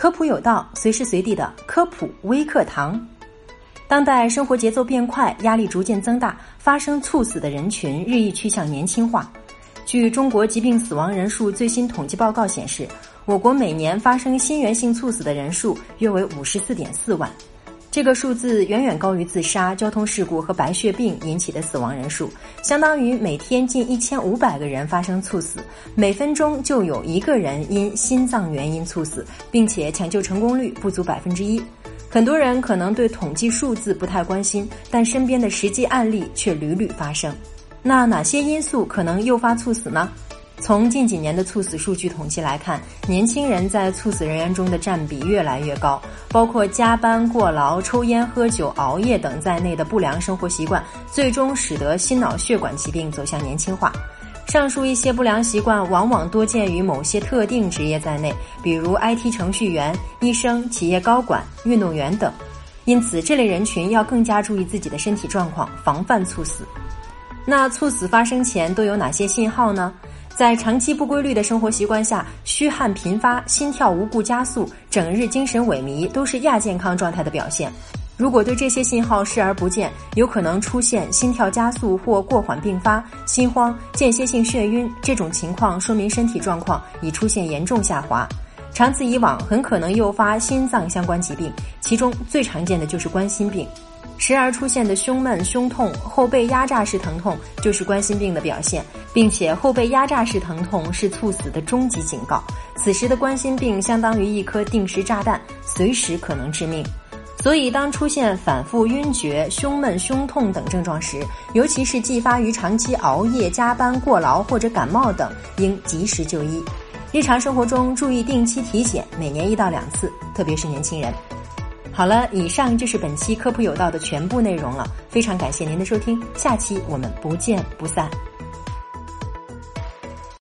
科普有道，随时随地的科普微课堂。当代生活节奏变快，压力逐渐增大，发生猝死的人群日益趋向年轻化。据中国疾病死亡人数最新统计报告显示，我国每年发生心源性猝死的人数约为 54.4 万。这个数字远远高于自杀、交通事故和白血病引起的死亡人数，相当于每天近1500个人发生猝死，每分钟就有一个人因心脏原因猝死，并且抢救成功率不足 1%。 很多人可能对统计数字不太关心，但身边的实际案例却屡屡发生。那哪些因素可能诱发猝死呢？从近几年的猝死数据统计来看，年轻人在猝死人员中的占比越来越高，包括加班、过劳、抽烟、喝酒、熬夜等在内的不良生活习惯，最终使得心脑血管疾病走向年轻化。上述一些不良习惯往往多见于某些特定职业在内，比如 IT 程序员、医生、企业高管、运动员等。因此，这类人群要更加注意自己的身体状况，防范猝死。那猝死发生前都有哪些信号呢？在长期不规律的生活习惯下，虚汗频发、心跳无故加速、整日精神萎靡都是亚健康状态的表现。如果对这些信号视而不见，有可能出现心跳加速或过缓并发、心慌、间歇性眩晕，这种情况说明身体状况已出现严重下滑。长此以往，很可能诱发心脏相关疾病，其中最常见的就是冠心病。时而出现的胸闷、胸痛、后背压榨式疼痛就是冠心病的表现，并且后背压榨式疼痛是猝死的终极警告。此时的冠心病相当于一颗定时炸弹，随时可能致命。所以当出现反复晕厥、胸闷、胸痛等症状时，尤其是继发于长期熬夜、加班、过劳或者感冒等，应及时就医。日常生活中注意定期体检，每年1到2次，特别是年轻人。好了，以上就是本期科普有道的全部内容了，非常感谢您的收听，下期我们不见不散。